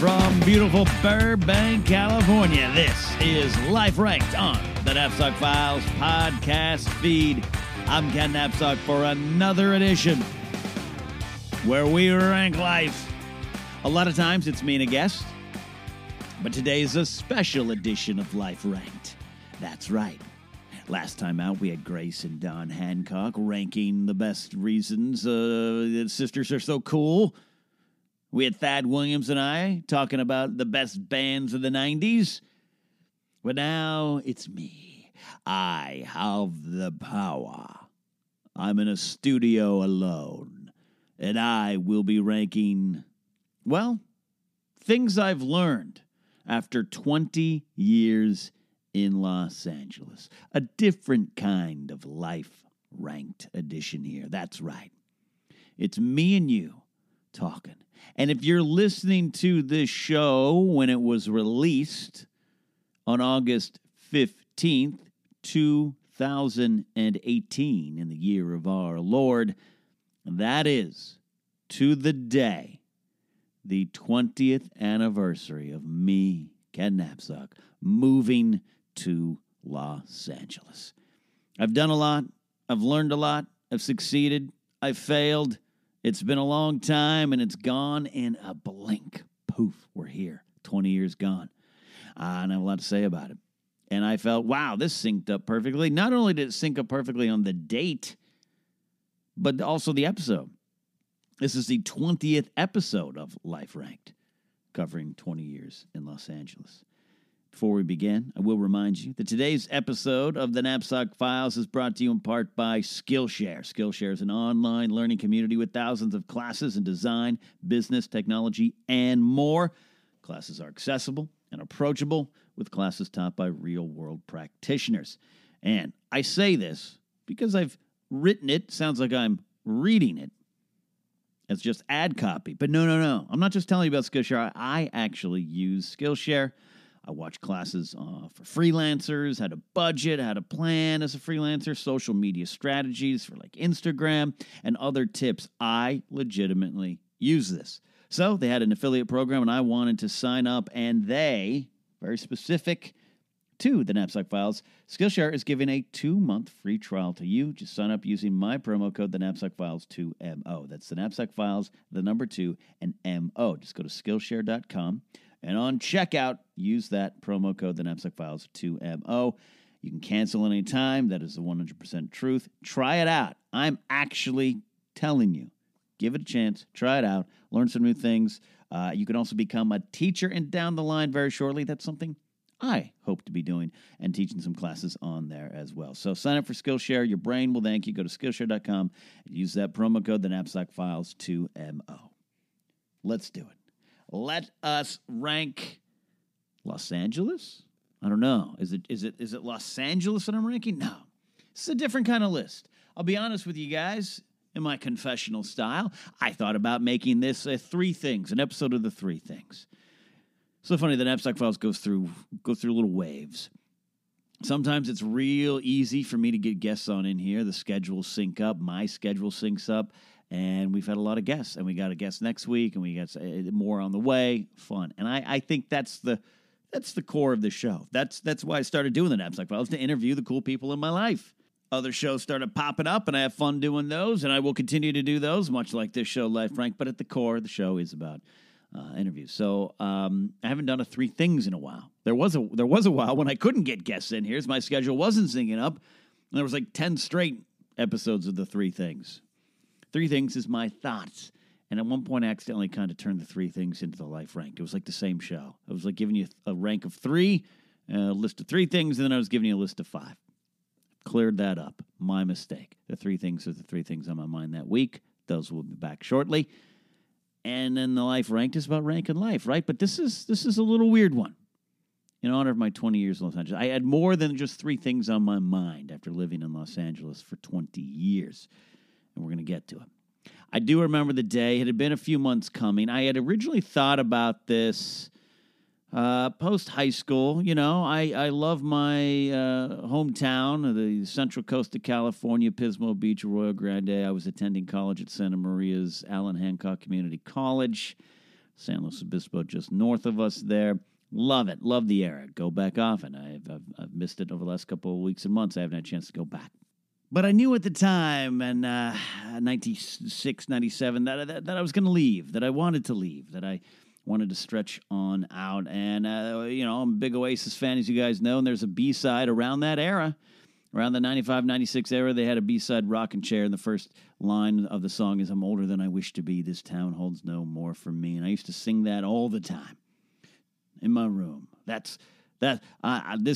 From beautiful Burbank, California, this is Life Ranked on the Napsock Files podcast feed. I'm Ken Napsock for another edition where we rank life. A lot of times it's me and a guest, but today's a special edition of Life Ranked. That's right. Last time out, we had Grace and Don Hancock ranking the best reasons that sisters are so cool. We had Thad Williams and I talking about the best bands of the 90s. But now it's me. I have the power. I'm in a studio alone. And I will be ranking, well, things I've learned after 20 years in Los Angeles. A different kind of Life Ranked edition here. That's right. It's me and you talking. And if you're listening to this show when it was released on August 15th, 2018, in the year of our Lord, that is, to the day, the 20th anniversary of me, Ken Napsock, moving to Los Angeles. I've done a lot. I've learned a lot. I've succeeded. I've failed. It's been a long time, and it's gone in a blink. Poof, we're here. 20 years gone. And I have a lot to say about it. And I felt, wow, this synced up perfectly. Not only did it sync up perfectly on the date, but also the episode. This is the 20th episode of Life Ranked, covering 20 years in Los Angeles. Before we begin, I will remind you that today's episode of the Napsock Files is brought to you in part by Skillshare. Skillshare is an online learning community with thousands of classes in design, business, technology, and more. Classes are accessible and approachable, with classes taught by real-world practitioners. And I say this because I've written it. Sounds like I'm reading it as just ad copy. But no. I'm not just telling you about Skillshare. I actually use Skillshare. I watch classes for freelancers, how to budget, how to plan as a freelancer, social media strategies for like Instagram, and other tips. I legitimately use this. So they had an affiliate program, and I wanted to sign up, and they, very specific to the Napsock Files, Skillshare is giving a 2-month free trial to you. Just sign up using my promo code, the Napsock Files 2MO. That's the Napsock Files, the number 2, and MO. Just go to Skillshare.com. And on checkout, use that promo code, the Napsock Files 2MO. You can cancel any time. That is the 100% truth. Try it out. I'm actually telling you. Give it a chance. Try it out. Learn some new things. You can also become a teacher, and down the line very shortly, that's something I hope to be doing and teaching some classes on there as well. So sign up for Skillshare. Your brain will thank you. Go to Skillshare.com and use that promo code, the Napsock Files 2MO. Let's do it. Let us rank Los Angeles? I don't know. Is it Los Angeles that I'm ranking? No. It's a different kind of list. I'll be honest with you guys, in my confessional style, I thought about making this a three things, an episode of the three things. So funny that Napsock Files goes through little waves. Sometimes it's real easy for me to get guests on in here. The schedules sync up. My schedule syncs up. And we've had a lot of guests, and we got a guest next week, and we got more on the way. Fun. And I think that's the core of the show. That's why I started doing the Napsock Files, to interview the cool people in my life. Other shows started popping up, and I have fun doing those, and I will continue to do those, much like this show, Life Ranked. But at the core, the show is about interviews. So I haven't done a three things in a while. There was a while when I couldn't get guests in here. So my schedule wasn't syncing up, and there was like 10 straight episodes of the three things. Three things is my thoughts. And at one point, I accidentally kind of turned the three things into the Life Rank. It was like the same show. I was like giving you a rank of three, a list of three things, and then I was giving you a list of five. Cleared that up. My mistake. The three things are the three things on my mind that week. Those will be back shortly. And then the Life Ranked is about ranking life, right? But this is a little weird one. In honor of my 20 years in Los Angeles, I had more than just three things on my mind after living in Los Angeles for 20 years. And we're going to get to it. I do remember the day. It had been a few months coming. I had originally thought about this post-high school. You know, I love my hometown, the central coast of California, Pismo Beach, Royal Grande. I was attending college at Santa Maria's Allen Hancock Community College, San Luis Obispo, just north of us there. Love it. Love the era. Go back often. I've missed it over the last couple of weeks and months. I haven't had a chance to go back. But I knew at the time, in 96, 97, that I was going to leave, that I wanted to leave, that I wanted to stretch on out. And, you know, I'm a big Oasis fan, as you guys know, and there's a B-side around that era. Around the 95, 96 era, they had a B-side rocking chair, and the first line of the song is, "I'm older than I wish to be. This town holds no more for me." And I used to sing that all the time. In my room. This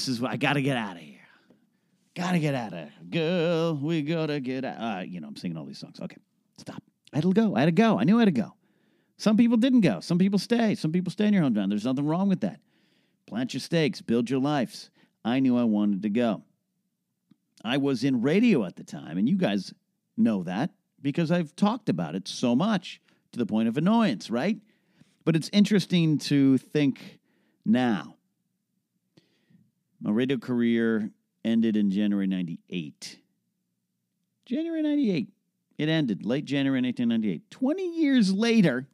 is what I gotta get out of here. Gotta get out of here. Girl, we gotta get out. You know, I'm singing all these songs. Okay, stop. I had to go. I knew I had to go. Some people didn't go. Some people stay. Some people stay in your hometown. There's nothing wrong with that. Plant your stakes. Build your lives. I knew I wanted to go. I was in radio at the time, and you guys know that because I've talked about it so much to the point of annoyance, right? But it's interesting to think. Now, my radio career ended in January 98. January 98. It ended late January 1998. 20 years later,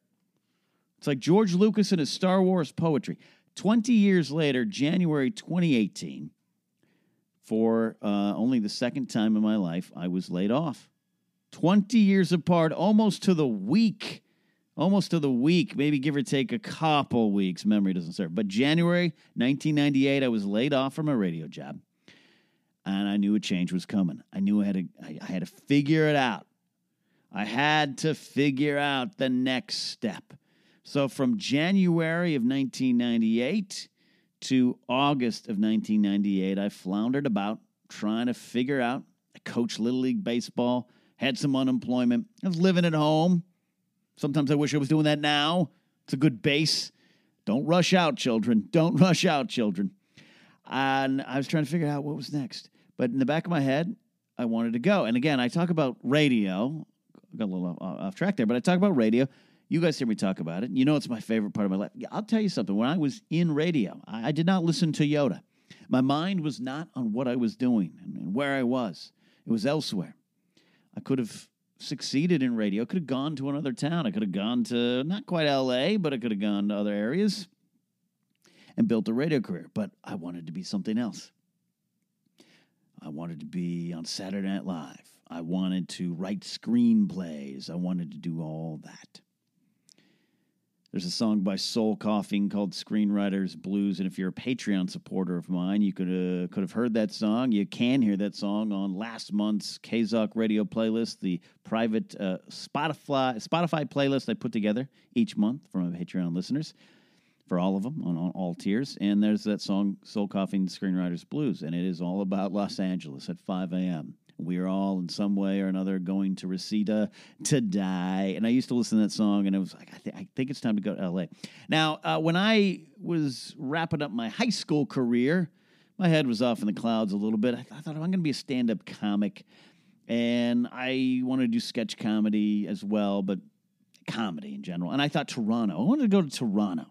it's like George Lucas and his Star Wars poetry. 20 years later, January 2018, for only the second time in my life, I was laid off. 20 years apart, almost to the week. Almost to the week, maybe give or take a couple weeks. Memory doesn't serve. But January 1998, I was laid off from a radio job, and I knew a change was coming. I knew I had to figure it out. I had to figure out the next step. So from January of 1998 to August of 1998, I floundered about trying to figure out. I coached Little League Baseball, had some unemployment. I was living at home. Sometimes I wish I was doing that now. It's a good base. Don't rush out, children. And I was trying to figure out what was next. But in the back of my head, I wanted to go. And again, I talk about radio. Got a little off track there, but I talk about radio. You guys hear me talk about it. You know it's my favorite part of my life. I'll tell you something. When I was in radio, I did not listen to Yoda. My mind was not on what I was doing and where I was. It was elsewhere. I could have succeeded in radio. I could have gone to another town. I could have gone to not quite LA, but I could have gone to other areas and built a radio career. But I wanted to be something else. I wanted to be on Saturday Night Live. I wanted to write screenplays. I wanted to do all that. There's a song by Soul Coughing called Screenwriters Blues, and if you're a Patreon supporter of mine, you could have heard that song. You can hear that song on last month's KZOC radio playlist, the private Spotify playlist I put together each month for my Patreon listeners, for all of them, on all tiers. And there's that song, Soul Coughing, Screenwriters Blues, and it is all about Los Angeles at 5 a.m. We are all, in some way or another, going to Reseda to die. And I used to listen to that song, and it was like, I think it's time to go to L.A. Now, when I was wrapping up my high school career, my head was off in the clouds a little bit. I thought, I'm going to be a stand-up comic, and I wanted to do sketch comedy as well, but comedy in general. And I thought Toronto. I wanted to go to Toronto.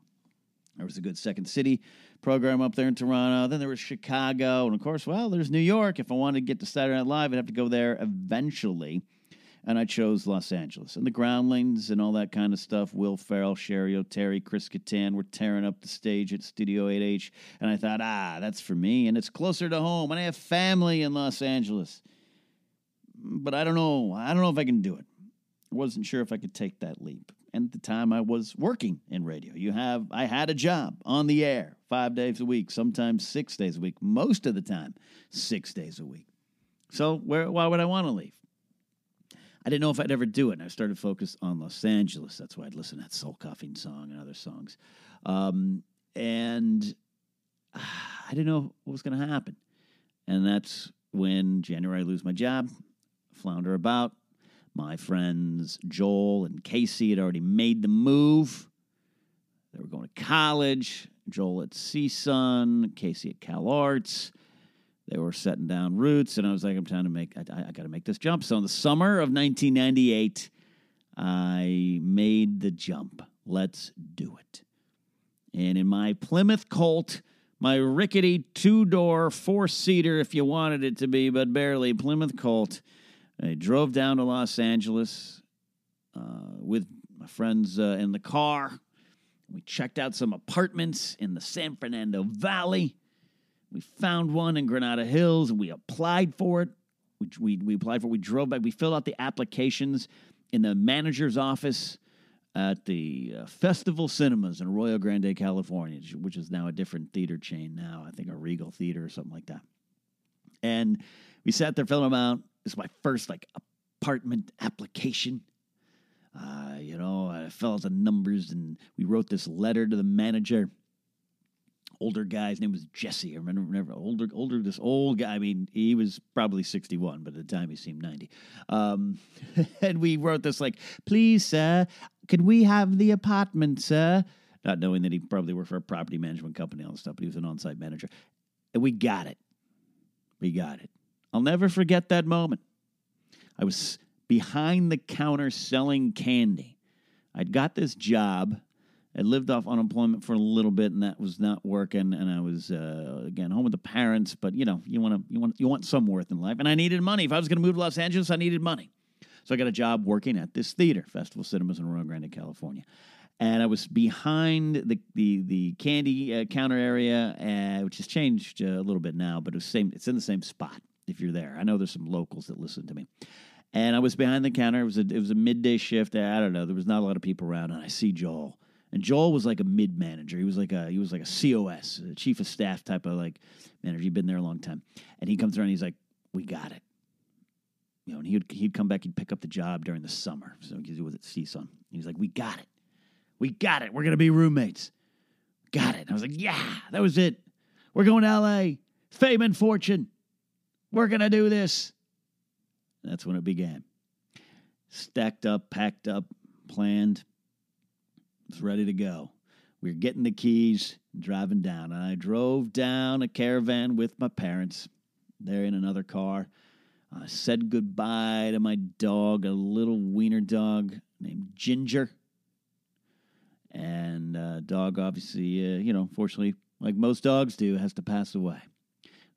There was a good Second City program up there in Toronto. Then there was Chicago. And, of course, well, there's New York. If I wanted to get to Saturday Night Live, I'd have to go there eventually. And I chose Los Angeles. And the Groundlings and all that kind of stuff, Will Ferrell, Sherry Oteri, Chris Kattan were tearing up the stage at Studio 8H. And I thought, that's for me. And it's closer to home. And I have family in Los Angeles. But I don't know. I don't know if I can do it. I wasn't sure if I could take that leap. And at the time, I was working in radio. I had a job on the air 5 days a week, sometimes 6 days a week, most of the time 6 days a week. So why would I want to leave? I didn't know if I'd ever do it, and I started to focus on Los Angeles. That's why I'd listen to that Soul Coughing song and other songs. And I didn't know what was going to happen. And that's when January I lose my job, flounder about. My friends Joel and Casey had already made the move. They were going to college. Joel at CSUN, Casey at CalArts. They were setting down roots, and I was like, I got to make this jump. So in the summer of 1998, I made the jump. Let's do it. And in my Plymouth Colt, my rickety two-door, four-seater, if you wanted it to be, but barely, Plymouth Colt, I drove down to Los Angeles with my friends in the car. We checked out some apartments in the San Fernando Valley. We found one in Granada Hills. We applied for it. We applied for it. We drove back. We filled out the applications in the manager's office at the Festival Cinemas in Royal Grande, California, which is now a different theater chain now. I think a Regal Theater or something like that. And we sat there filling them out. This is my first apartment application. I filled out the numbers, and we wrote this letter to the manager. Older guy, his name was Jesse. I remember this old guy. I mean, he was probably 61, but at the time he seemed 90. And we wrote this please, sir, could we have the apartment, sir? Not knowing that he probably worked for a property management company and all this stuff, but he was an on-site manager. And we got it. I'll never forget that moment. I was behind the counter selling candy. I'd got this job. I lived off unemployment for a little bit, and that was not working. And I was again home with the parents, but you want some worth in life, and I needed money. If I was going to move to Los Angeles, I needed money, so I got a job working at this theater, Festival Cinemas in Rio Grande, California. And I was behind the candy counter area, which has changed a little bit now, but it's in the same spot. If you're there, I know there's some locals that listen to me. And I was behind the counter. It was a midday shift. I don't know. There was not a lot of people around, and I see Joel. And Joel was like a mid-manager. He was like a COS, a chief of staff type of manager. He'd been there a long time. And he comes around and he's like, we got it. And he'd come back, he'd pick up the job during the summer. So he was at CSUN. He's like, We got it. We're going to be roommates. Got it. And I was like, yeah, that was it. We're going to L.A. Fame and fortune. We're going to do this. And that's when it began. Stacked up, packed up, planned. It's ready to go. We were getting the keys and driving down. And I drove down a caravan with my parents. They're in another car. I said goodbye to my dog, a little wiener dog named Ginger. And dog, obviously, fortunately, like most dogs do, has to pass away.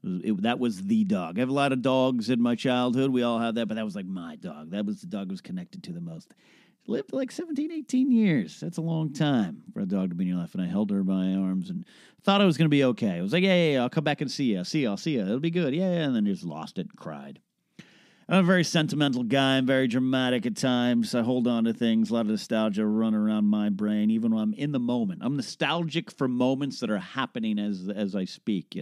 That was the dog. I have a lot of dogs in my childhood. We all have that, but that was my dog. That was the dog I was connected to the most. Lived 17, 18 years. That's a long time for a dog to be in your life. And I held her in my arms and thought I was going to be okay. I was like, yeah, I'll come back and see you. I'll see you. It'll be good. Yeah, and then just lost it and cried. I'm a very sentimental guy. I'm very dramatic at times. I hold on to things. A lot of nostalgia run around my brain, even when I'm in the moment. I'm nostalgic for moments that are happening as I speak,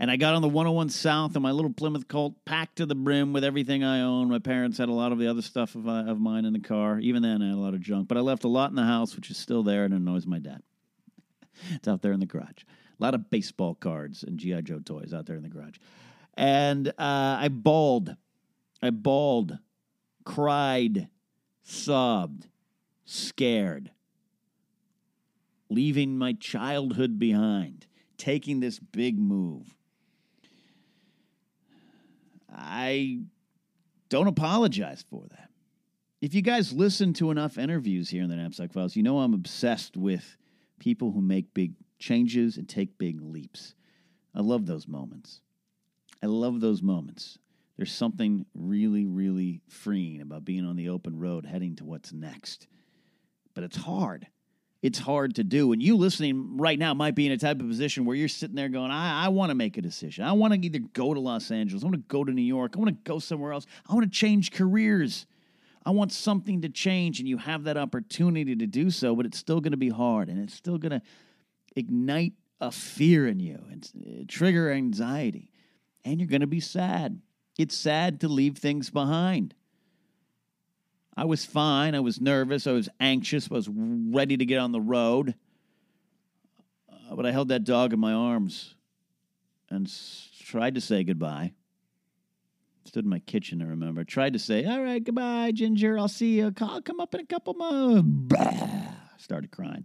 And I got on the 101 South in my little Plymouth Colt, packed to the brim with everything I own. My parents had a lot of the other stuff of mine in the car. Even then, I had a lot of junk. But I left a lot in the house, which is still there and annoys my dad. It's out there in the garage. A lot of baseball cards and G.I. Joe toys out there in the garage. And I bawled, cried, sobbed, scared, leaving my childhood behind, taking this big move. I don't apologize for that. If you guys listen to enough interviews here in the Napsock Files, you know I'm obsessed with people who make big changes and take big leaps. I love those moments. There's something really, really freeing about being on the open road heading to what's next. But it's hard. It's hard to do. And you listening right now might be in a type of position where you're sitting there going, I want to make a decision. I want to either go to Los Angeles. I want to go to New York. I want to go somewhere else. I want to change careers. I want something to change, and you have that opportunity to do so, but it's still going to be hard, and it's still going to ignite a fear in you and trigger anxiety, and you're going to be sad. It's sad to leave things behind. I was fine. I was nervous. I was anxious. I was ready to get on the road. But I held that dog in my arms and tried to say goodbye. Stood in my kitchen, I remember. Tried to say, all right, goodbye, Ginger. I'll see you. I'll come up in a couple months. Started crying.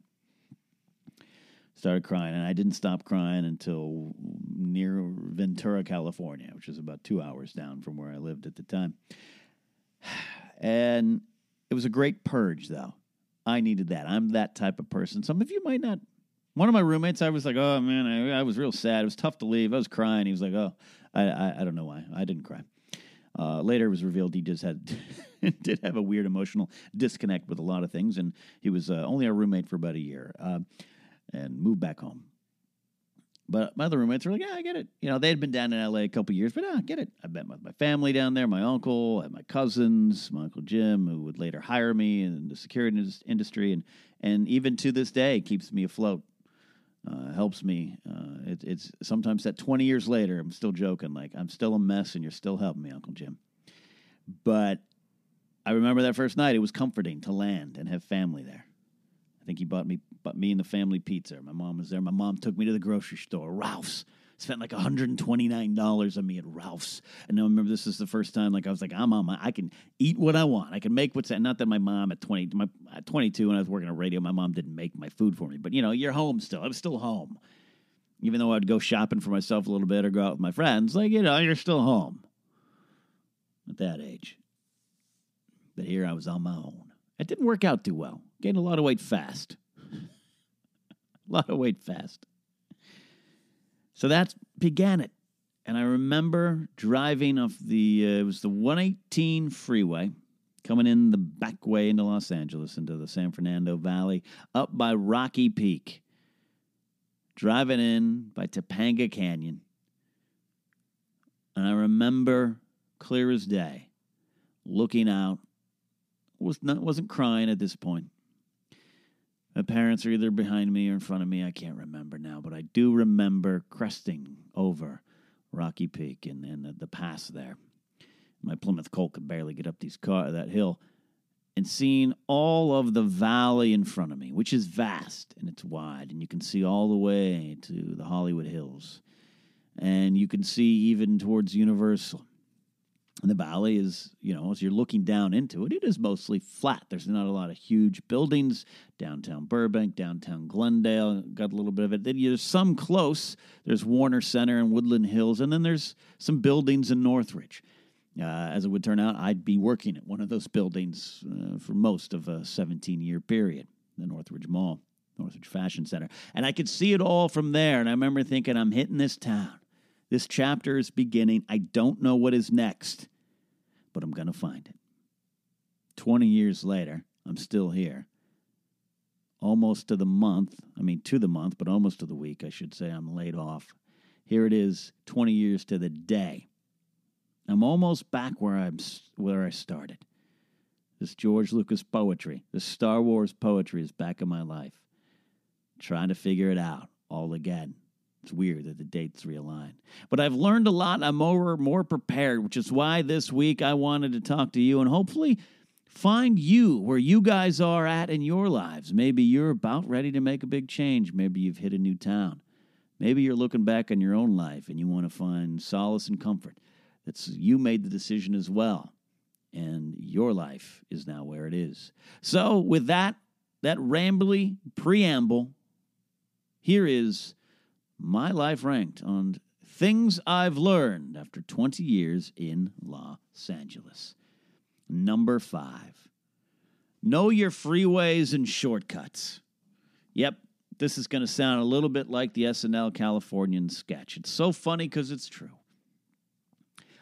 And I didn't stop crying until near Ventura, California, which is about 2 hours down from where I lived at the time. And it was a great purge, though. I needed that. I'm that type of person. Some of you might not. One of my roommates, I was like, oh, man, I was real sad. It was tough to leave. I was crying. He was like, oh, I don't know why. I didn't cry. Later, it was revealed he just did have a weird emotional disconnect with a lot of things, and he was only our roommate for about a year and moved back home. But my other roommates were like, yeah, I get it. You know, they had been down in L.A. a couple years, but I get it. I met my family down there, my uncle and my cousins, my Uncle Jim, who would later hire me in the security industry, and even to this day keeps me afloat. Helps me. It's sometimes that 20 years later, I'm still joking. Like, I'm still a mess and you're still helping me, Uncle Jim. But I remember that first night. It was comforting to land and have family there. I think he bought me and the family pizza. My mom was there. My mom took me to the grocery store, Ralph's. Spent like $129 on me at Ralph's. And I remember this is the first time, like, I was like, I'm on my, I can eat what I want. I can make what's that. Not that my mom at 22, when I was working on radio, my mom didn't make my food for me. But, you know, you're home still. I was still home. Even though I'd go shopping for myself a little bit or go out with my friends, like, you know, you're still home at that age. But here I was on my own. It didn't work out too well. Gained a lot of weight fast. So that began it. And I remember driving off the, it was the 118 freeway, coming in the back way into Los Angeles, into the San Fernando Valley, up by Rocky Peak, driving in by Topanga Canyon. And I remember, clear as day, looking out. Wasn't crying at this point. My parents are either behind me or in front of me. I can't remember now, but I do remember cresting over Rocky Peak and the pass there. My Plymouth Colt could barely get up that hill, and seeing all of the valley in front of me, which is vast and it's wide, and you can see all the way to the Hollywood Hills, and you can see even towards Universal. And the valley is, you know, as you're looking down into it, it is mostly flat. There's not a lot of huge buildings. Downtown Burbank, downtown Glendale, got a little bit of it. Then there's some close. There's Warner Center and Woodland Hills, and then there's some buildings in Northridge. As it would turn out, I'd be working at one of those buildings for most of a 17-year period, the Northridge Mall, Northridge Fashion Center. And I could see it all from there, and I remember thinking, I'm hitting this town. This chapter is beginning. I don't know what is next, but I'm going to find it. 20 years later, I'm still here. Almost to the month. I mean, to the month, but almost to the week, I should say. I'm laid off. Here it is, 20 years to the day. I'm almost back where I started. This George Lucas poetry, this Star Wars poetry is back in my life. Trying to figure it out all again. It's weird that the dates realign. But I've learned a lot. I'm more prepared, which is why this week I wanted to talk to you and hopefully find you where you guys are at in your lives. Maybe you're about ready to make a big change. Maybe you've hit a new town. Maybe you're looking back on your own life and you want to find solace and comfort. That's you made the decision as well, and your life is now where it is. So with that rambly preamble, here is my life ranked on things I've learned after 20 years in Los Angeles. Number 5, know your freeways and shortcuts. Yep, this is going to sound a little bit like the SNL Californian sketch. It's so funny because it's true.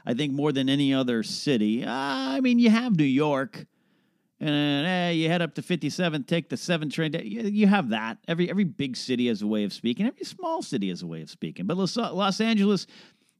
I think more than any other city, I mean, you have New York. And you head up to 57th, take the 7 train. You have that. Every big city has a way of speaking. Every small city has a way of speaking. But Los Angeles,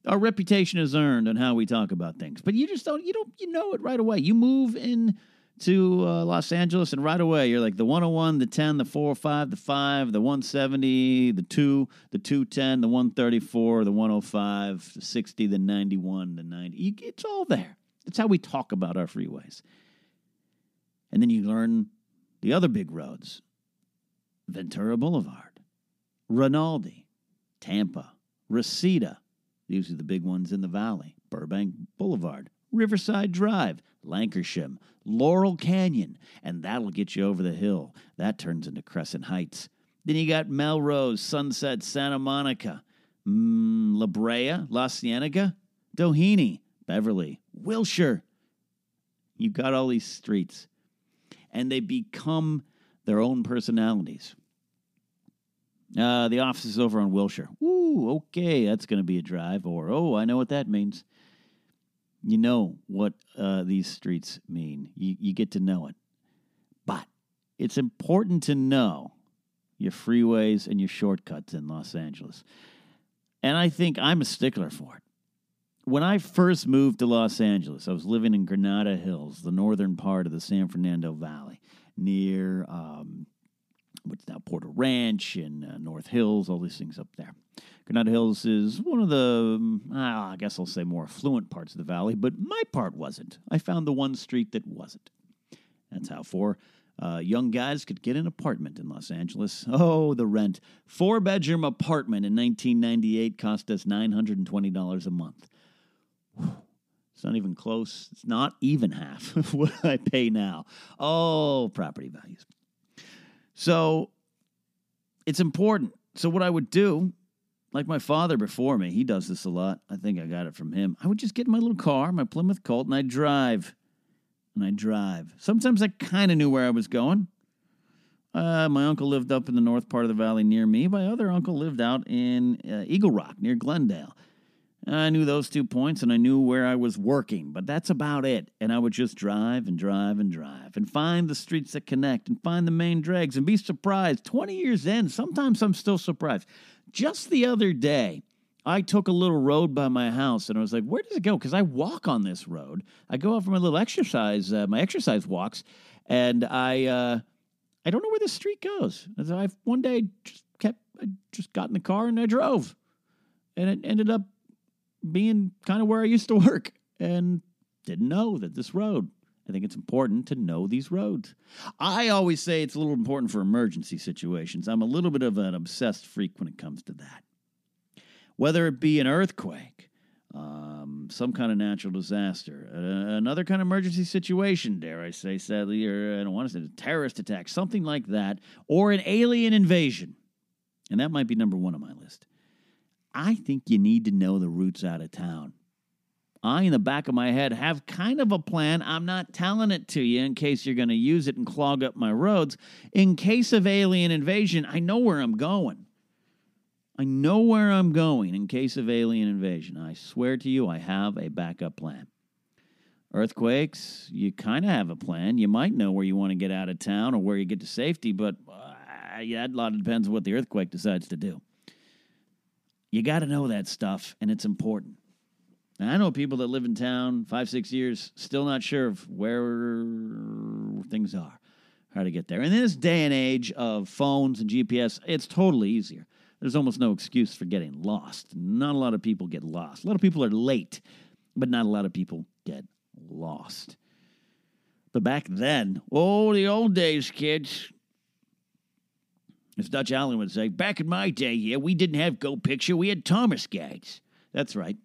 our reputation is earned on how we talk about things. But you just don't, you know it right away. You move into Los Angeles and right away you're like the 101, the 10, the 405, the 5, the 170, the 2, the 210, the 134, the 105, the 60, the 91, the 90. It's all there. That's how we talk about our freeways. And then you learn the other big roads, Ventura Boulevard, Rinaldi, Tampa, Reseda, these are the big ones in the valley, Burbank Boulevard, Riverside Drive, Lancashire, Laurel Canyon, and that'll get you over the hill. That turns into Crescent Heights. Then you got Melrose, Sunset, Santa Monica, La Brea, La Cienega, Doheny, Beverly, Wilshire. You got all these streets, and they become their own personalities. The office is over on Wilshire. Ooh, okay, that's going to be a drive. Or, oh, I know what that means. You know what these streets mean. You get to know it. But it's important to know your freeways and your shortcuts in Los Angeles. And I think I'm a stickler for it. When I first moved to Los Angeles, I was living in Granada Hills, the northern part of the San Fernando Valley, near what's now Porter Ranch and North Hills, all these things up there. Granada Hills is one of the, I guess I'll say more affluent parts of the valley, but my part wasn't. I found the one street that wasn't. That's how four young guys could get an apartment in Los Angeles. Oh, the rent. Four-bedroom apartment in 1998 cost us $920 a month. It's not even close. It's not even half of what I pay now. Oh, property values. So it's important. So what I would do, like my father before me, he does this a lot. I think I got it from him. I would just get in my little car, my Plymouth Colt, and I'd drive. Sometimes I kind of knew where I was going. My uncle lived up in the north part of the valley near me. My other uncle lived out in Eagle Rock near Glendale. I knew those 2 points, and I knew where I was working, but that's about it. And I would just drive and drive and drive and find the streets that connect and find the main drags and be surprised. 20 years in, sometimes I'm still surprised. Just the other day, I took a little road by my house, and I was like, where does it go? Because I walk on this road. I go out for my little exercise, my exercise walks, and I don't know where this street goes. And so I just got in the car, and I drove, and it ended up being kind of where I used to work, and didn't know that this road. I think it's important to know these roads. I always say it's a little important for emergency situations. I'm a little bit of an obsessed freak when it comes to that. Whether it be an earthquake, some kind of natural disaster, another kind of emergency situation, dare I say, sadly, or I don't want to say, a terrorist attack, something like that, or an alien invasion. And that might be number one on my list. I think you need to know the routes out of town. I, in the back of my head, have kind of a plan. I'm not telling it to you in case you're going to use it and clog up my roads. In case of alien invasion, I know where I'm going. I know where I'm going in case of alien invasion. I swear to you, I have a backup plan. Earthquakes, you kind of have a plan. You might know where you want to get out of town or where you get to safety, but yeah, that lot depends on what the earthquake decides to do. You got to know that stuff, and it's important. And I know people that live in town 5-6 years, still not sure of where things are, how to get there. In this day and age of phones and GPS, it's totally easier. There's almost no excuse for getting lost. Not a lot of people get lost. A lot of people are late, but not a lot of people get lost. But back then, oh, the old days, kids. As Dutch Allen would say, back in my day, yeah, we didn't have Go Picture. We had Thomas guides. That's right.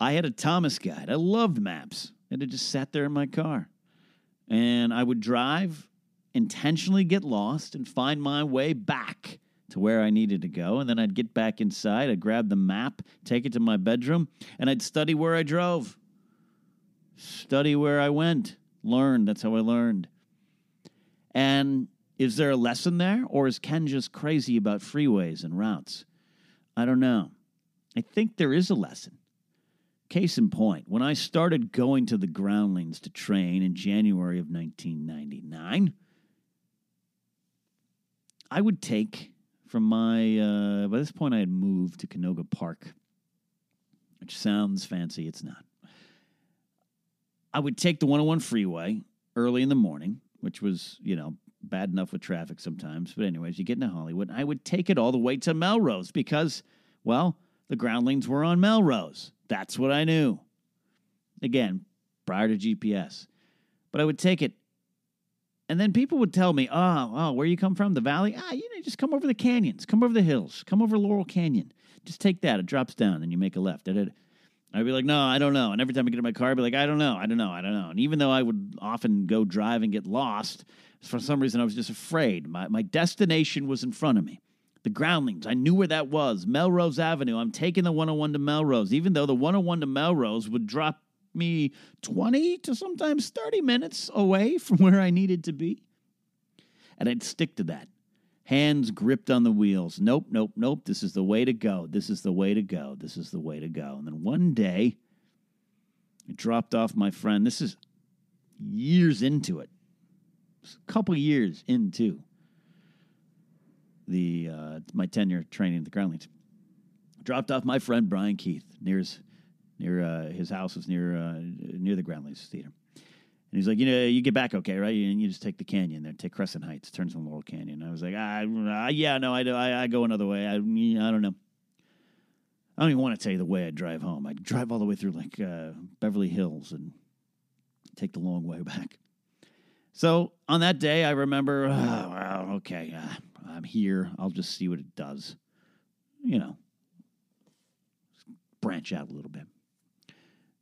I had a Thomas guide. I loved maps. And it just sat there in my car. And I would drive, intentionally get lost, and find my way back to where I needed to go. And then I'd get back inside. I'd grab the map, take it to my bedroom, and I'd study where I drove. Study where I went. Learn. That's how I learned. And is there a lesson there, or is Ken just crazy about freeways and routes? I don't know. I think there is a lesson. Case in point, when I started going to the Groundlings to train in January of 1999, I would take from my, by this point I had moved to Canoga Park, which sounds fancy, it's not. I would take the 101 freeway early in the morning, which was, you know, bad enough with traffic sometimes. But anyways, you get into Hollywood. I would take it all the way to Melrose because, well, the Groundlings were on Melrose. That's what I knew. Again, prior to GPS. But I would take it, And then people would tell me, oh, where you come from, the valley? You know, just come over the canyons, come over the hills, come over Laurel Canyon. Just take that. It drops down, and you make a left. I'd be like, no, I don't know. And every time I get in my car, I'd be like, I don't know. And even though I would often go drive and get lost, for some reason I was just afraid. My destination was in front of me. The Groundlings, I knew where that was. Melrose Avenue, I'm taking the 101 to Melrose, even though the 101 to Melrose would drop me 20 to sometimes 30 minutes away from where I needed to be. And I'd stick to that. Hands gripped on the wheels. Nope. This is the way to go. And then one day, I dropped off my friend. This is years into it. A couple years into the my tenure training at the Groundlings. Dropped off my friend Brian Keith. His house was near the Groundlings Theater. And he's like, you know, you get back okay, right? And you just take the canyon there, take Crescent Heights, turns into Laurel Canyon. I was like, I go another way. I don't know. I don't even want to tell you the way I drive home. I drive all the way through like Beverly Hills and take the long way back. So on that day, I remember, I'm here. I'll just see what it does. You know, branch out a little bit.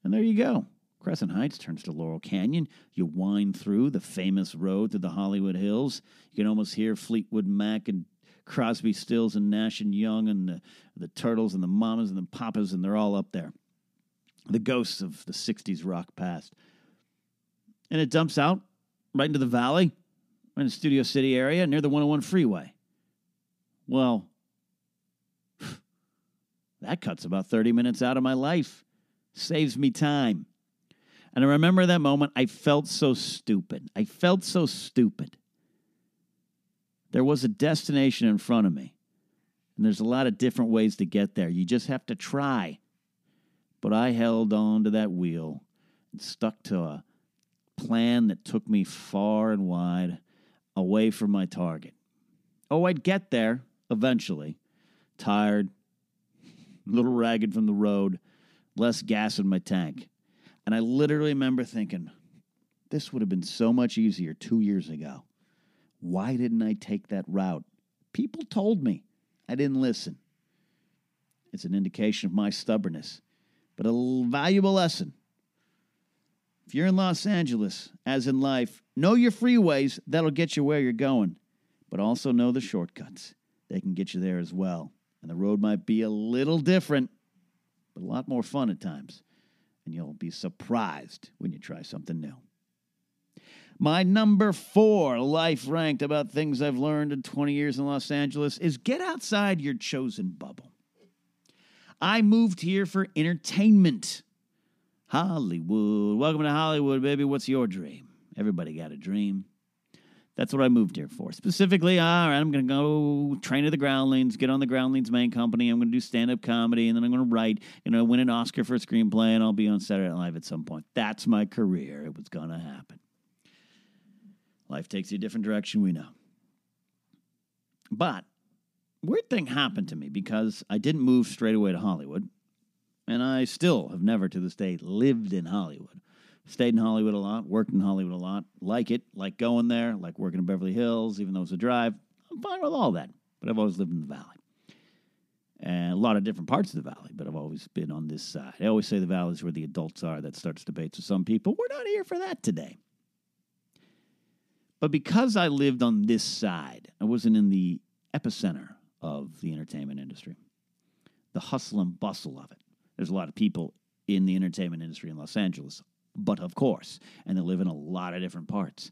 And there you go. Crescent Heights turns to Laurel Canyon. You wind through the famous road to the Hollywood Hills. You can almost hear Fleetwood Mac and Crosby Stills and Nash and Young and the Turtles and the Mamas and the Papas, and they're all up there. The ghosts of the 60s rock past. And it dumps out right into the valley, right in the Studio City area, near the 101 freeway. Well, that cuts about 30 minutes out of my life. Saves me time. And I remember that moment, I felt so stupid. There was a destination in front of me. And there's a lot of different ways to get there. You just have to try. But I held on to that wheel and stuck to a plan that took me far and wide away from my target. Oh, I'd get there eventually. Tired, a little ragged from the road, less gas in my tank. And I literally remember thinking, this would have been so much easier 2 years ago. Why didn't I take that route? People told me. I didn't listen. It's an indication of my stubbornness, but a valuable lesson. If you're in Los Angeles, as in life, know your freeways. That'll get you where you're going. But also know the shortcuts. They can get you there as well. And the road might be a little different, but a lot more fun at times. And you'll be surprised when you try something new. My number 4 life ranked about things I've learned in 20 years in Los Angeles is get outside your chosen bubble. I moved here for entertainment. Hollywood. Welcome to Hollywood, baby. What's your dream? Everybody got a dream. That's what I moved here for. Specifically, all right, I'm going to go train at the Groundlings, get on the Groundlings main company. I'm going to do stand-up comedy, and then I'm going to write, win an Oscar for a screenplay, and I'll be on Saturday Night Live at some point. That's my career. It was going to happen. Life takes you a different direction, we know. But weird thing happened to me because I didn't move straight away to Hollywood, and I still have never to this day lived in Hollywood. Stayed in Hollywood a lot, worked in Hollywood a lot, like it, like going there, like working in Beverly Hills, even though it's a drive. I'm fine with all that, but I've always lived in the valley. And a lot of different parts of the valley, but I've always been on this side. I always say the valley is where the adults are. That starts debates with some people. We're not here for that today. But because I lived on this side, I wasn't in the epicenter of the entertainment industry, the hustle and bustle of it. There's a lot of people in the entertainment industry in Los Angeles, but of course, and they live in a lot of different parts.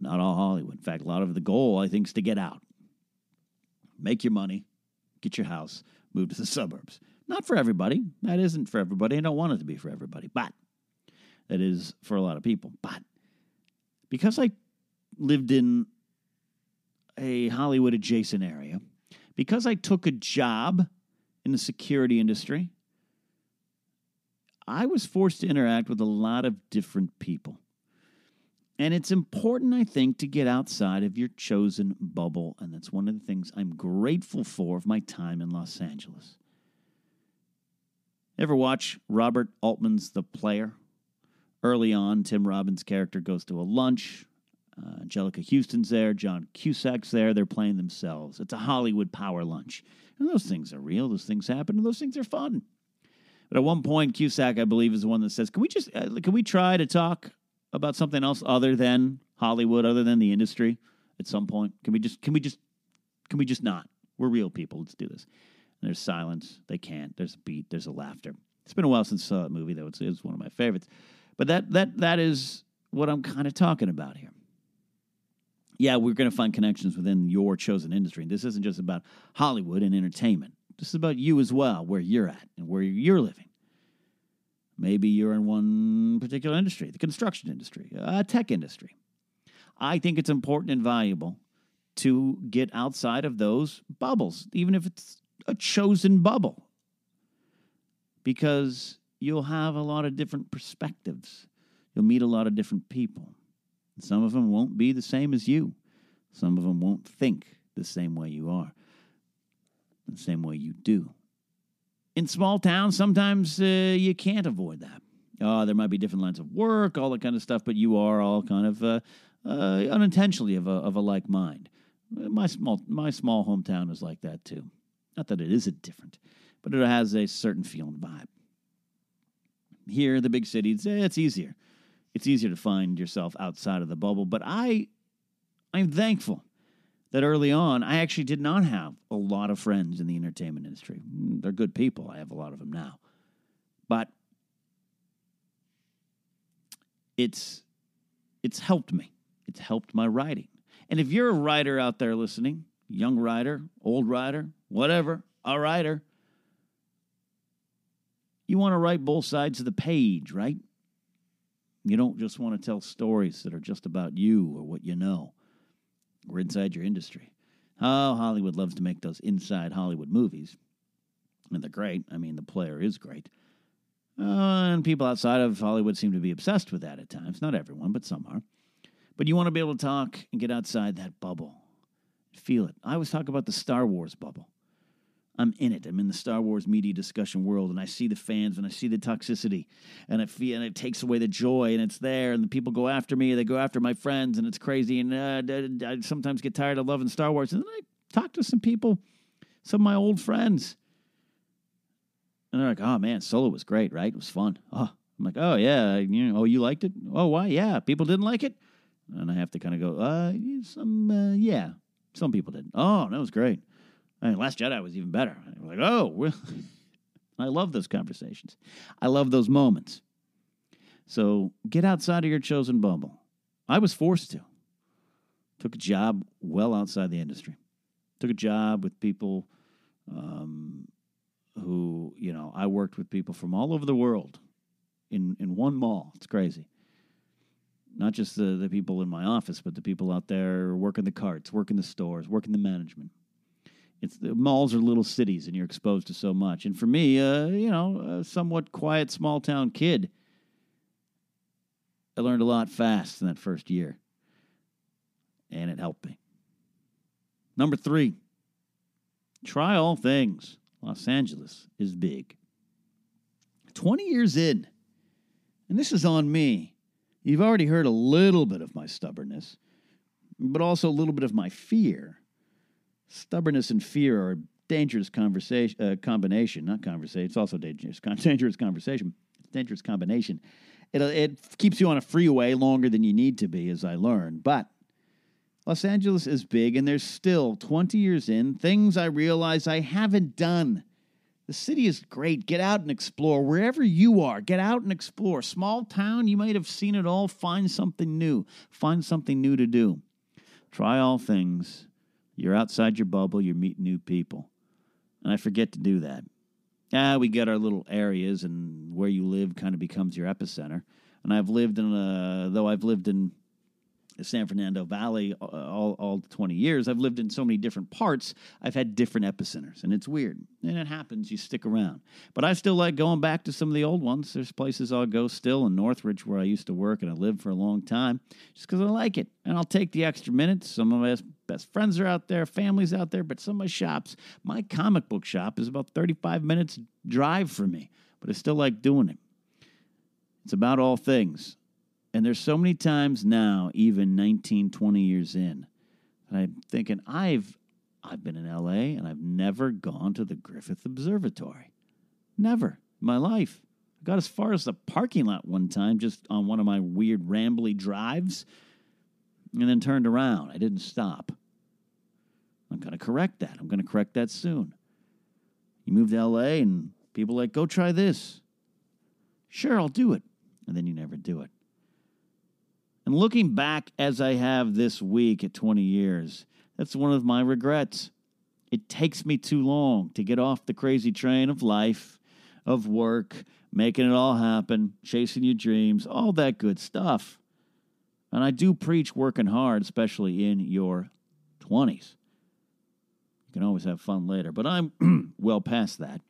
Not all Hollywood. In fact, a lot of the goal, I think, is to get out. Make your money, get your house, move to the suburbs. Not for everybody. That isn't for everybody. I don't want it to be for everybody, but that is for a lot of people. But because I lived in a Hollywood-adjacent area, because I took a job in the security industry, I was forced to interact with a lot of different people. And it's important, I think, to get outside of your chosen bubble, and that's one of the things I'm grateful for of my time in Los Angeles. Ever watch Robert Altman's The Player? Early on, Tim Robbins' character goes to a lunch Angelica Houston's there. John Cusack's there. They're playing themselves. It's a Hollywood power lunch. And those things are real. Those things happen. And those things are fun. But at one point, Cusack, I believe, is the one that says, can we try to talk about something else other than Hollywood, other than the industry at some point? Can we just not? We're real people. Let's do this. And there's silence. They can't. There's a beat. There's a laughter. It's been a while since I saw that movie, though. It's one of my favorites. But that is what I'm kind of talking about here. Yeah, we're going to find connections within your chosen industry. And this isn't just about Hollywood and entertainment. This is about you as well, where you're at and where you're living. Maybe you're in one particular industry, the construction industry, tech industry. I think it's important and valuable to get outside of those bubbles, even if it's a chosen bubble, because you'll have a lot of different perspectives. You'll meet a lot of different people. Some of them won't be the same as you. Some of them won't think the same way you are, the same way you do. In small towns, sometimes you can't avoid that. There might be different lines of work, all that kind of stuff, but you are all kind of unintentionally of a like mind. My small hometown is like that, too. Not that it isn't different, but it has a certain feel and vibe. Here, the big cities, it's easier. It's easier to find yourself outside of the bubble. But I'm thankful that early on, I actually did not have a lot of friends in the entertainment industry. They're good people. I have a lot of them now. But it's helped me. It's helped my writing. And if you're a writer out there listening, young writer, old writer, whatever, a writer, you want to write both sides of the page, right? You don't just want to tell stories that are just about you or what you know or inside your industry. Oh, Hollywood loves to make those inside Hollywood movies. And they're great. I mean, The Player is great. And people outside of Hollywood seem to be obsessed with that at times. Not everyone, but some are. But you want to be able to talk and get outside that bubble. Feel it. I always talk about the Star Wars bubble. I'm in it. I'm in the Star Wars media discussion world, and I see the fans, and I see the toxicity, and it takes away the joy, and it's there, and the people go after me, they go after my friends, and it's crazy, and I sometimes get tired of loving Star Wars. And then I talk to some people, some of my old friends, and they're like, oh, man, Solo was great, right? It was fun. Oh, I'm like, oh, yeah, you liked it? Oh, why? Yeah, people didn't like it? And I have to kind of go, some people didn't. Oh, that was great. I mean, Last Jedi was even better. I'm like, I love those conversations. I love those moments. So get outside of your chosen bubble. I was forced to. Took a job well outside the industry. Took a job with people who, I worked with people from all over the world in one mall. It's crazy. Not just the people in my office, but the people out there working the carts, working the stores, working the management. It's the malls are little cities, and you're exposed to so much. And for me, a somewhat quiet small-town kid, I learned a lot fast in that first year, and it helped me. Number 3, try all things. Los Angeles is big. 20 years in, and this is on me. You've already heard a little bit of my stubbornness, but also a little bit of my fear. Stubbornness and fear are a dangerous combination. Not conversation. It's also dangerous. Dangerous conversation. Dangerous combination. It keeps you on a freeway longer than you need to be, as I learned. But Los Angeles is big, and there's still, 20 years in, things I realize I haven't done. The city is great. Get out and explore. Wherever you are, get out and explore. Small town, you might have seen it all. Find something new. Find something new to do. Try all things. You're outside your bubble. You're meeting new people. And I forget to do that. We get our little areas, and where you live kind of becomes your epicenter. And I've lived in the San Fernando Valley all 20 years, I've lived in so many different parts, I've had different epicenters. And it's weird. And it happens. You stick around. But I still like going back to some of the old ones. There's places I'll go still in Northridge where I used to work and I lived for a long time just because I like it. And I'll take the extra minutes. Some of my best friends are out there, families out there, but some of my shops, my comic book shop is about 35 minutes drive from me, but I still like doing it. It's about all things. And there's so many times now, even 19, 20 years in, and I'm thinking, I've been in L.A., and I've never gone to the Griffith Observatory. Never in my life. I got as far as the parking lot one time, just on one of my weird, rambly drives, and then turned around. I didn't stop. I'm going to correct that. I'm going to correct that soon. You move to L.A., and people are like, go try this. Sure, I'll do it. And then you never do it. And looking back as I have this week at 20 years, that's one of my regrets. It takes me too long to get off the crazy train of life, of work, making it all happen, chasing your dreams, all that good stuff. And I do preach working hard, especially in your 20s. You can always have fun later, but I'm well past that.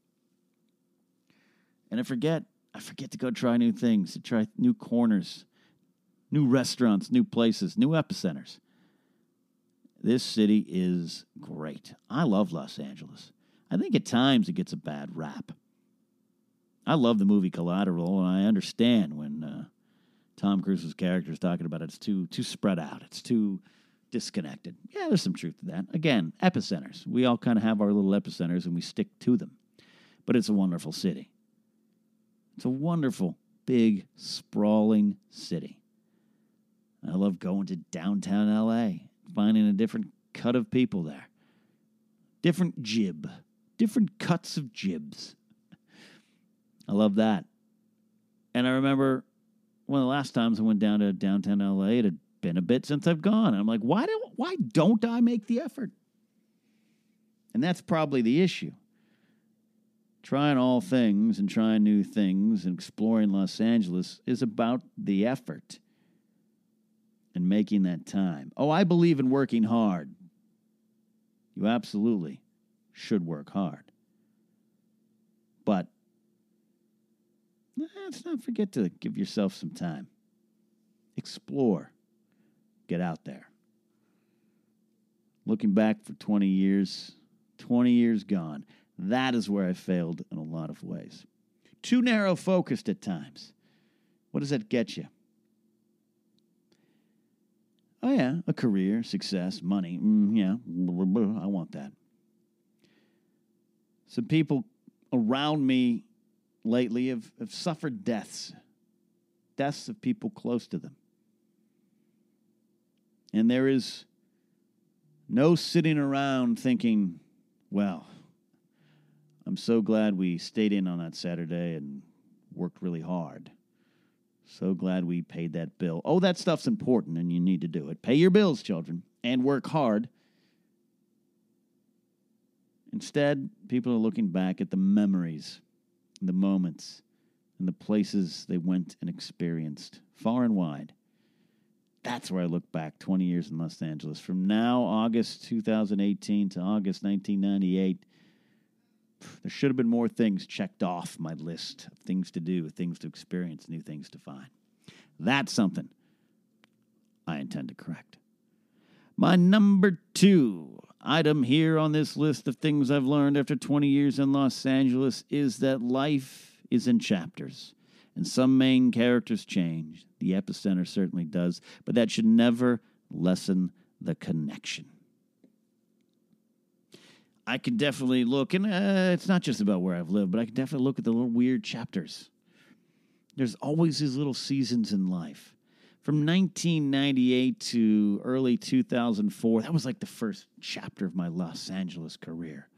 And I forget to go try new things, to try new corners, new restaurants, new places, new epicenters. This city is great. I love Los Angeles. I think at times it gets a bad rap. I love the movie Collateral, and I understand when Tom Cruise's character is talking about it's too spread out. It's too disconnected. Yeah, there's some truth to that. Again, epicenters. We all kind of have our little epicenters, and we stick to them. But it's a wonderful city. It's a wonderful, big, sprawling city. I love going to downtown L.A., finding a different cut of people there. Different jib. Different cuts of jibs. I love that. And I remember one of the last times I went down to downtown L.A., it had been a bit since I've gone. And I'm like, why don't I make the effort? And that's probably the issue. Trying all things and trying new things and exploring Los Angeles is about the effort. And making that time. Oh, I believe in working hard. You absolutely should work hard. But let's not forget to give yourself some time. Explore. Get out there. Looking back for 20 years gone, that is where I failed in a lot of ways. Too narrow focused at times. What does that get you? Oh, yeah, a career, success, money. Yeah, I want that. Some people around me lately have suffered deaths of people close to them. And there is no sitting around thinking, well, I'm so glad we stayed in on that Saturday and worked really hard. So glad we paid that bill. Oh, that stuff's important, and you need to do it. Pay your bills, children, and work hard. Instead, people are looking back at the memories, the moments, and the places they went and experienced, far and wide. That's where I look back 20 years in Los Angeles. From now, August 2018 to August 1998, there should have been more things checked off my list of things to do, things to experience, new things to find. That's something I intend to correct. My number 2 item here on this list of things I've learned after 20 years in Los Angeles is that life is in chapters, and some main characters change. The epicenter certainly does, but that should never lessen the connection. I can definitely look, and it's not just about where I've lived, but I can definitely look at the little weird chapters. There's always these little seasons in life. From 1998 to early 2004, that was like the first chapter of my Los Angeles career.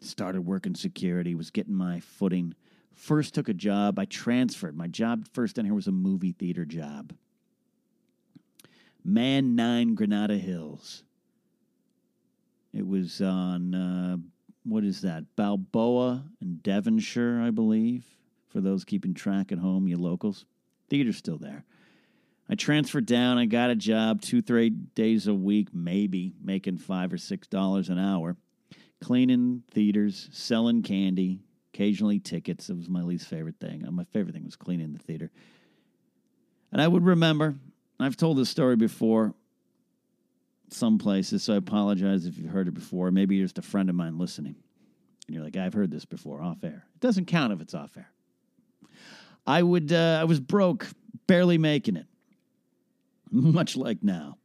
Started working security, was getting my footing. First took a job. I transferred. My job first down here was a movie theater job. Man 9 Granada Hills. It was on, Balboa and Devonshire, I believe. For those keeping track at home, you locals. Theater's still there. I transferred down. I got a job 2-3 days a week, maybe, making $5 or $6 an hour. Cleaning theaters, selling candy, occasionally tickets. It was my least favorite thing. My favorite thing was cleaning the theater. And I would remember, I've told this story before, some places, so I apologize if you've heard it before. Maybe you're just a friend of mine listening, and you're like, I've heard this before, off air. It doesn't count if it's off air. I was broke, barely making it, much like now.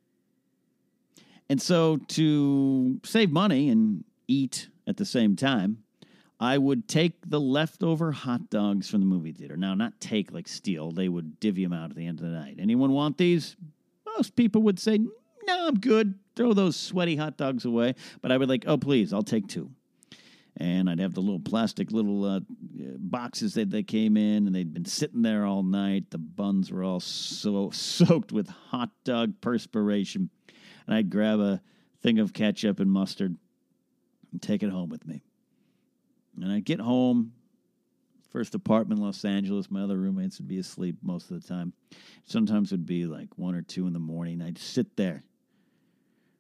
And so to save money and eat at the same time, I would take the leftover hot dogs from the movie theater. Now, not take, like steal. They would divvy them out at the end of the night. Anyone want these? Most people would say, no, I'm good. Throw those sweaty hot dogs away. But I would like, oh, please, I'll take two. And I'd have the little plastic little boxes that they came in, and they'd been sitting there all night. The buns were all so soaked with hot dog perspiration. And I'd grab a thing of ketchup and mustard and take it home with me. And I'd get home, first apartment in Los Angeles. My other roommates would be asleep most of the time. Sometimes it would be like 1 or 2 in the morning. I'd sit there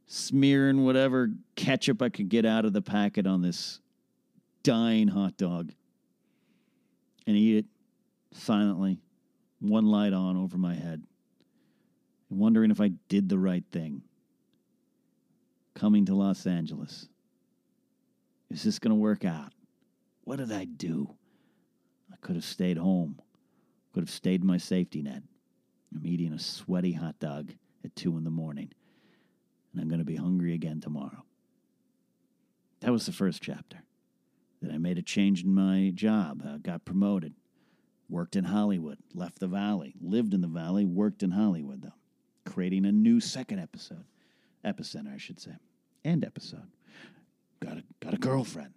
smearing whatever ketchup I could get out of the packet on this dying hot dog and eat it silently, one light on over my head, wondering if I did the right thing coming to Los Angeles. Is this going to work out? What did I do? I could have stayed home. Could have stayed in my safety net. I'm eating a sweaty hot dog at 2 in the morning. And I'm going to be hungry again tomorrow. That was the first chapter. Then I made a change in my job. I got promoted. Worked in Hollywood. Left the Valley. Lived in the Valley. Worked in Hollywood, though. Creating a new second episode. Epicenter, I should say. And episode. Got a girlfriend.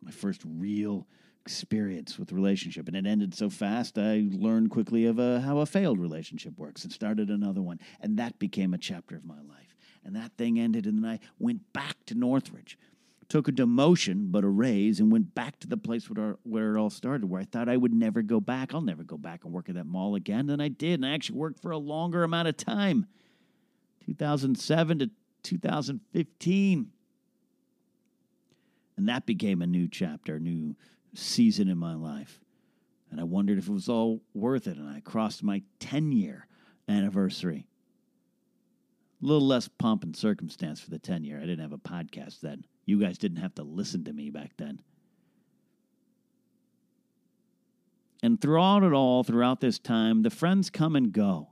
My first real experience with relationship. And it ended so fast, I learned quickly of how a failed relationship works and started another one. And that became a chapter of my life. And that thing ended, and then I went back to Northridge. Took a demotion, but a raise, and went back to the place where it all started, where I thought I would never go back. I'll never go back and work at that mall again. And I did, and I actually worked for a longer amount of time. 2007 to 2015. And that became a new chapter, a new season in my life. And I wondered if it was all worth it. And I crossed my 10-year anniversary. A little less pomp and circumstance for the 10-year. I didn't have a podcast then. You guys didn't have to listen to me back then. And throughout it all, throughout this time, the friends come and go.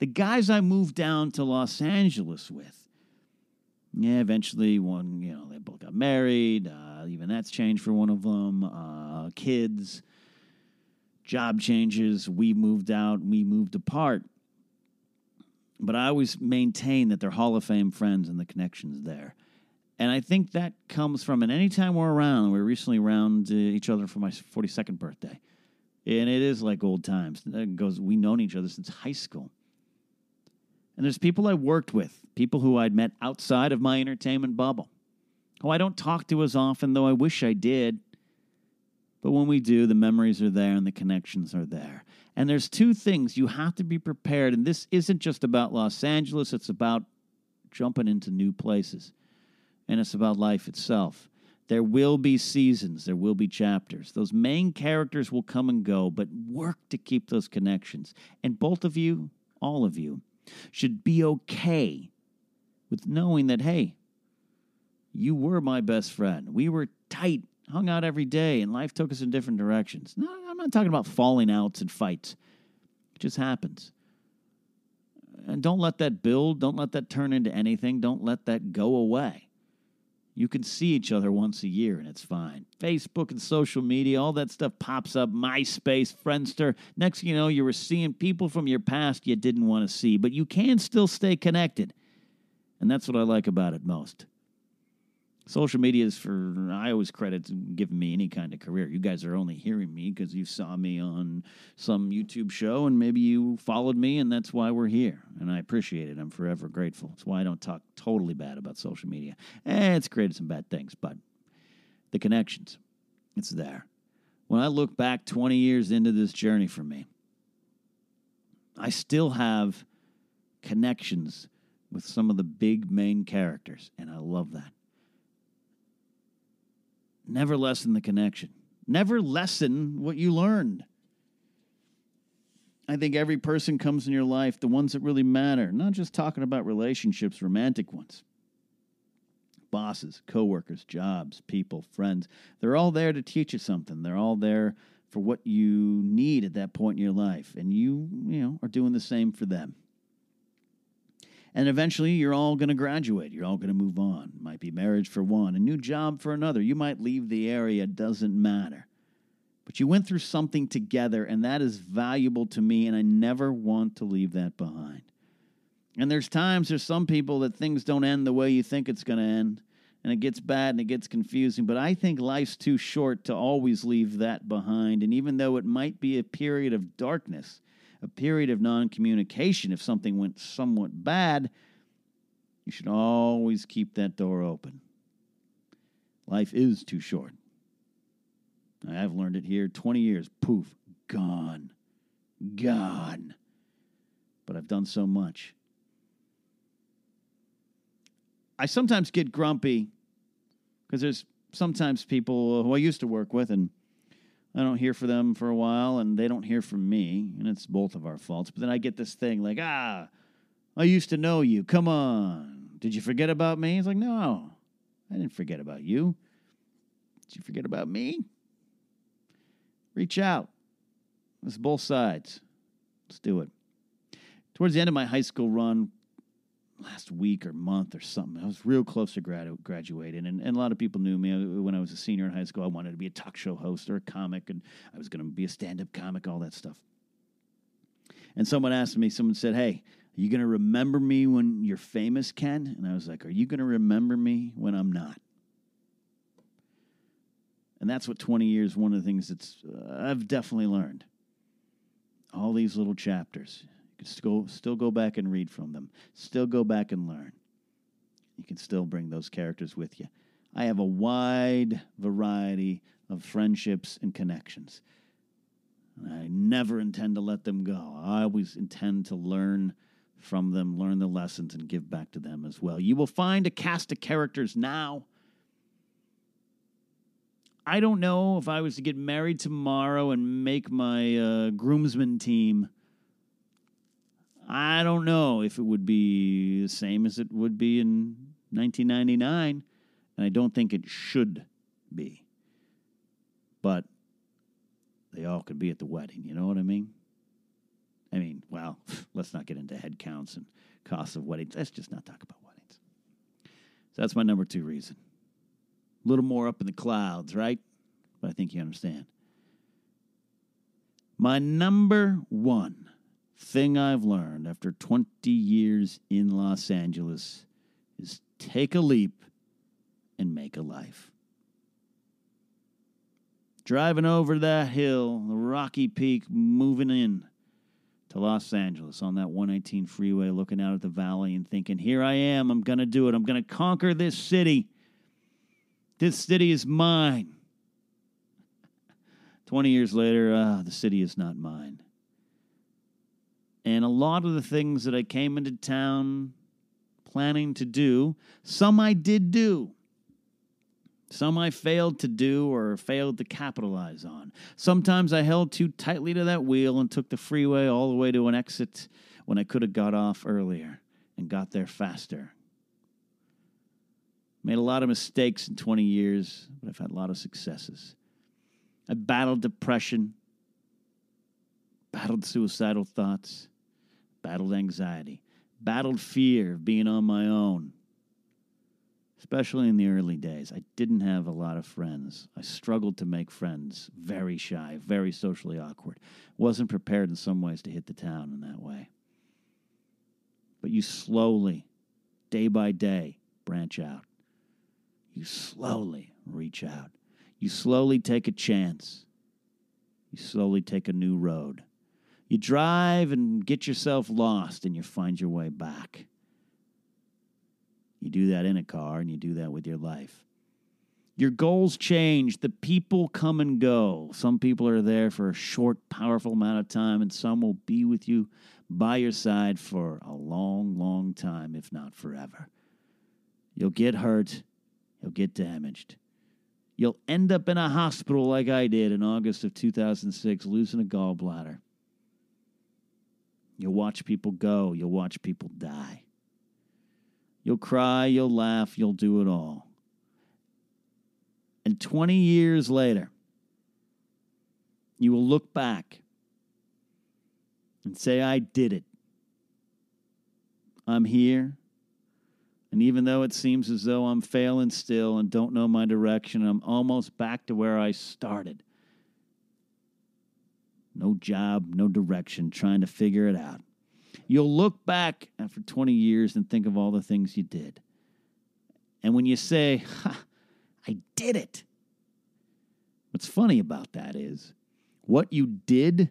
The guys I moved down to Los Angeles with, yeah, eventually one, they both got married. Even that's changed for one of them. Kids, job changes. We moved out. We moved apart. But I always maintain that they're Hall of Fame friends and the connections there. And I think that comes from, and anytime we're around, we were recently around each other for my 42nd birthday. And it is like old times. It goes, we've known each other since high school. And there's people I worked with, people who I'd met outside of my entertainment bubble, who I don't talk to as often, though I wish I did. But when we do, the memories are there and the connections are there. And there's two things you have to be prepared, and this isn't just about Los Angeles, it's about jumping into new places. And it's about life itself. There will be seasons, there will be chapters. Those main characters will come and go, but work to keep those connections. And both of you, all of you, should be okay with knowing that, hey, you were my best friend. We were tight, hung out every day, and life took us in different directions. No, I'm not talking about falling outs and fights. It just happens. And don't let that build. Don't let that turn into anything. Don't let that go away. You can see each other once a year, and it's fine. Facebook and social media, all that stuff pops up. MySpace, Friendster. Next thing you know, you were seeing people from your past you didn't want to see, but you can still stay connected. And that's what I like about it most. Social media is for, I always credit giving me any kind of career. You guys are only hearing me because you saw me on some YouTube show, and maybe you followed me, and that's why we're here. And I appreciate it. I'm forever grateful. That's why I don't talk totally bad about social media. It's created some bad things, but the connections, it's there. When I look back 20 years into this journey for me, I still have connections with some of the big main characters, and I love that. Never lessen the connection. Never lessen what you learned. I think every person comes in your life, the ones that really matter. Not just talking about relationships, romantic ones. Bosses, coworkers, jobs, people, friends. They're all there to teach you something. They're all there for what you need at that point in your life. And you are doing the same for them. And eventually, you're all going to graduate. You're all going to move on. Might be marriage for one, a new job for another. You might leave the area. Doesn't matter. But you went through something together, and that is valuable to me, and I never want to leave that behind. And there's times there's some people that things don't end the way you think it's going to end, and it gets bad and it gets confusing. But I think life's too short to always leave that behind. And even though it might be a period of darkness, a period of non-communication, if something went somewhat bad, you should always keep that door open. Life is too short. I've learned it here. 20 years, poof, gone. Gone. But I've done so much. I sometimes get grumpy because there's sometimes people who I used to work with, and I don't hear from them for a while, and they don't hear from me, and it's both of our faults. But then I get this thing like, I used to know you. Come on. Did you forget about me? It's like, no, I didn't forget about you. Did you forget about me? Reach out. It's both sides. Let's do it. Towards the end of my high school run, last week or month or something, I was real close to graduating, and a lot of people knew me. When I was a senior in high school, I wanted to be a talk show host or a comic, and I was going to be a stand-up comic, all that stuff. And someone said, hey, are you going to remember me when you're famous, Ken? And I was like, are you going to remember me when I'm not? And that's what 20 years, one of the things I've definitely learned. All these little chapters. You can still go back and read from them. Still go back and learn. You can still bring those characters with you. I have a wide variety of friendships and connections. And I never intend to let them go. I always intend to learn from them, learn the lessons, and give back to them as well. You will find a cast of characters now. I don't know if I was to get married tomorrow and make my groomsmen team, I don't know if it would be the same as it would be in 1999, and I don't think it should be. But they all could be at the wedding, you know what I mean? Well, let's not get into head counts and costs of weddings. Let's just not talk about weddings. So that's my number 2 reason. A little more up in the clouds, right? But I think you understand. My number 1 thing I've learned after 20 years in Los Angeles is take a leap and make a life. Driving over that hill, the rocky peak, moving in to Los Angeles on that 118 freeway, looking out at the valley and thinking, here I am, I'm going to do it, I'm going to conquer this city. This city is mine. 20 years later, the city is not mine. And a lot of the things that I came into town planning to do, some I did do. Some I failed to do or failed to capitalize on. Sometimes I held too tightly to that wheel and took the freeway all the way to an exit when I could have got off earlier and got there faster. Made a lot of mistakes in 20 years, but I've had a lot of successes. I battled depression, battled suicidal thoughts, battled anxiety, battled fear of being on my own. Especially in the early days, I didn't have a lot of friends. I struggled to make friends, very shy, very socially awkward. Wasn't prepared in some ways to hit the town in that way. But you slowly, day by day, branch out. You slowly reach out. You slowly take a chance. You slowly take a new road. You drive and get yourself lost, and you find your way back. You do that in a car, and you do that with your life. Your goals change. The people come and go. Some people are there for a short, powerful amount of time, and some will be with you by your side for a long, long time, if not forever. You'll get hurt. You'll get damaged. You'll end up in a hospital like I did in August of 2006, losing a gallbladder. You'll watch people go. You'll watch people die. You'll cry. You'll laugh. You'll do it all. And 20 years later, You will look back and say, I did it. I'm here. And even though it seems as though I'm failing still and don't know my direction, I'm almost back to where I started. No job, no direction, trying to figure it out. You'll look back after 20 years and think of all the things you did. And when you say, ha, I did it. What's funny about that is what you did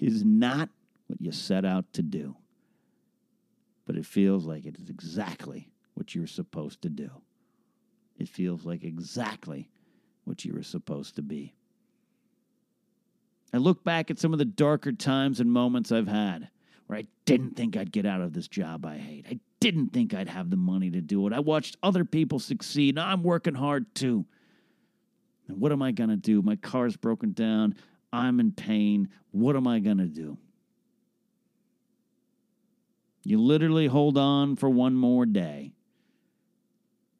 is not what you set out to do. But it feels like it is exactly what you were supposed to do. It feels like exactly what you were supposed to be. I look back at some of the darker times and moments I've had where I didn't think I'd get out of this job I hate. I didn't think I'd have the money to do it. I watched other people succeed. Now I'm working hard too. And what am I going to do? My car's broken down. I'm in pain. What am I going to do? You literally hold on for one more day.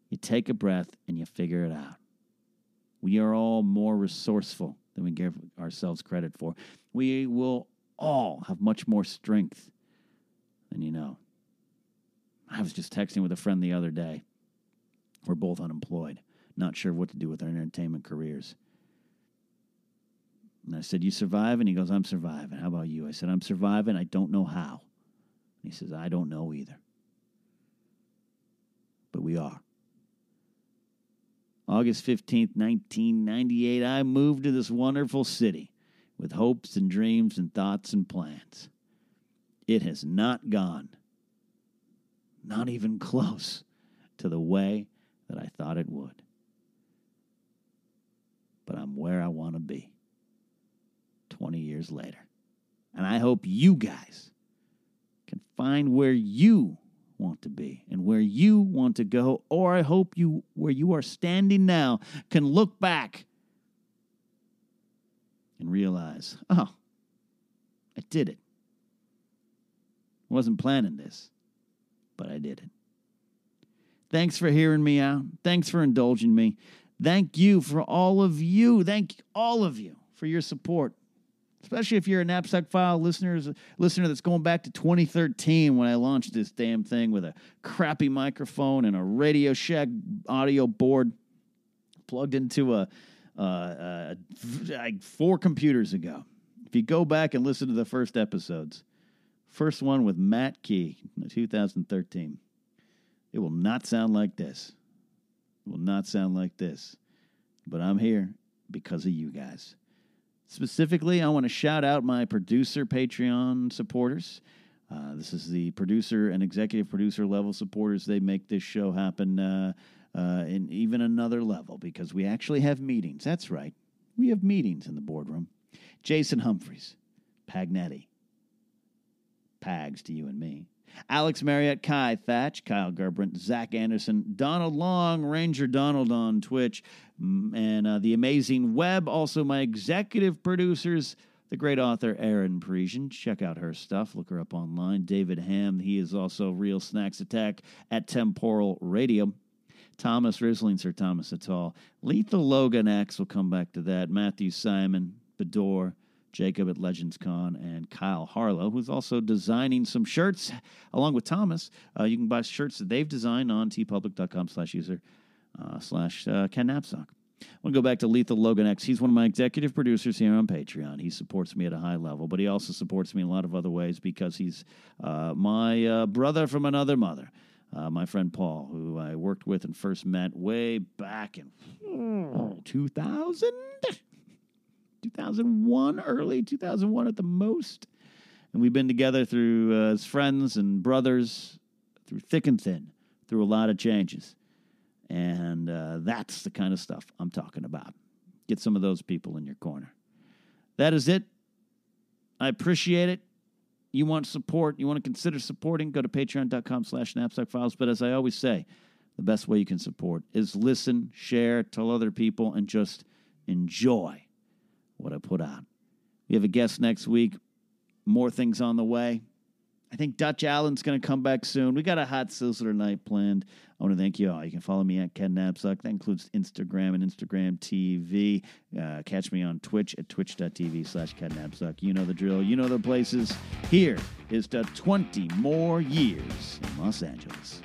You take a breath and you figure it out. We are all more resourceful than we give ourselves credit for. We will all have much more strength than you know. I was just texting with a friend the other day. We're both unemployed, not sure what to do with our entertainment careers. And I said, you surviving? He goes, I'm surviving. How about you? I said, I'm surviving. I don't know how. And he says, I don't know either. But we are. August 15th, 1998, I moved to this wonderful city with hopes and dreams and thoughts and plans. It has not gone. Not even close to the way that I thought it would. But I'm where I want to be 20 years later. And I hope you guys can find where you want to be and where you want to go, or I hope you, where you are standing now, can look back and realize, oh, I did it. I wasn't planning this. But I did it. Thanks for hearing me out. Thanks for indulging me. Thank you for all of you. Thank all of you for your support, especially if you're a Napsock File listener that's going back to 2013 when I launched this damn thing with a crappy microphone and a Radio Shack audio board plugged into like 4 computers ago. If you go back and listen to the first episodes, first one with Matt Key, 2013. It will not sound like this. It will not sound like this. But I'm here because of you guys. Specifically, I want to shout out my producer Patreon supporters. This is the producer and executive producer level supporters. They make this show happen in even another level because we actually have meetings. That's right. We have meetings in the boardroom. Jason Humphreys, Pagnetti. Pags to you and me. Alex Marriott, Kai Thatch, Kyle Gerbrandt, Zach Anderson, Donald Long, Ranger Donald on Twitch, and The Amazing Web. Also my executive producers, the great author Erin Parisian. Check out her stuff. Look her up online. David Ham. He is also Real Snacks Attack at Temporal Radio. Thomas Risling, Sir Thomas Atall. Lethal Logan X, will come back to that. Matthew Simon, Bador, Jacob at Legends Con, and Kyle Harlow, who's also designing some shirts, along with Thomas. You can buy shirts that they've designed on tpublic.com/user/Ken Napsock. I want to go back to Lethal Logan X. He's one of my executive producers here on Patreon. He supports me at a high level, but he also supports me in a lot of other ways because he's my brother from another mother, my friend Paul, who I worked with and first met way back in 2000? 2001, early 2001 at the most. And we've been together through as friends and brothers, through thick and thin, through a lot of changes. And that's the kind of stuff I'm talking about. Get some of those people in your corner. That is it. I appreciate it. You want support, you want to consider supporting, go to patreon.com/Napsock Files. But as I always say, the best way you can support is listen, share, tell other people, and just enjoy what I put out. We have a guest next week. More things on the way. I think Dutch Allen's going to come back soon. We got a hot sizzler night planned. I want to thank you all. You can follow me at Ken Napsock. That includes Instagram and Instagram TV. Catch me on Twitch at twitch.tv/Ken Napsock. You know the drill. You know the places. Here is to 20 more years in Los Angeles.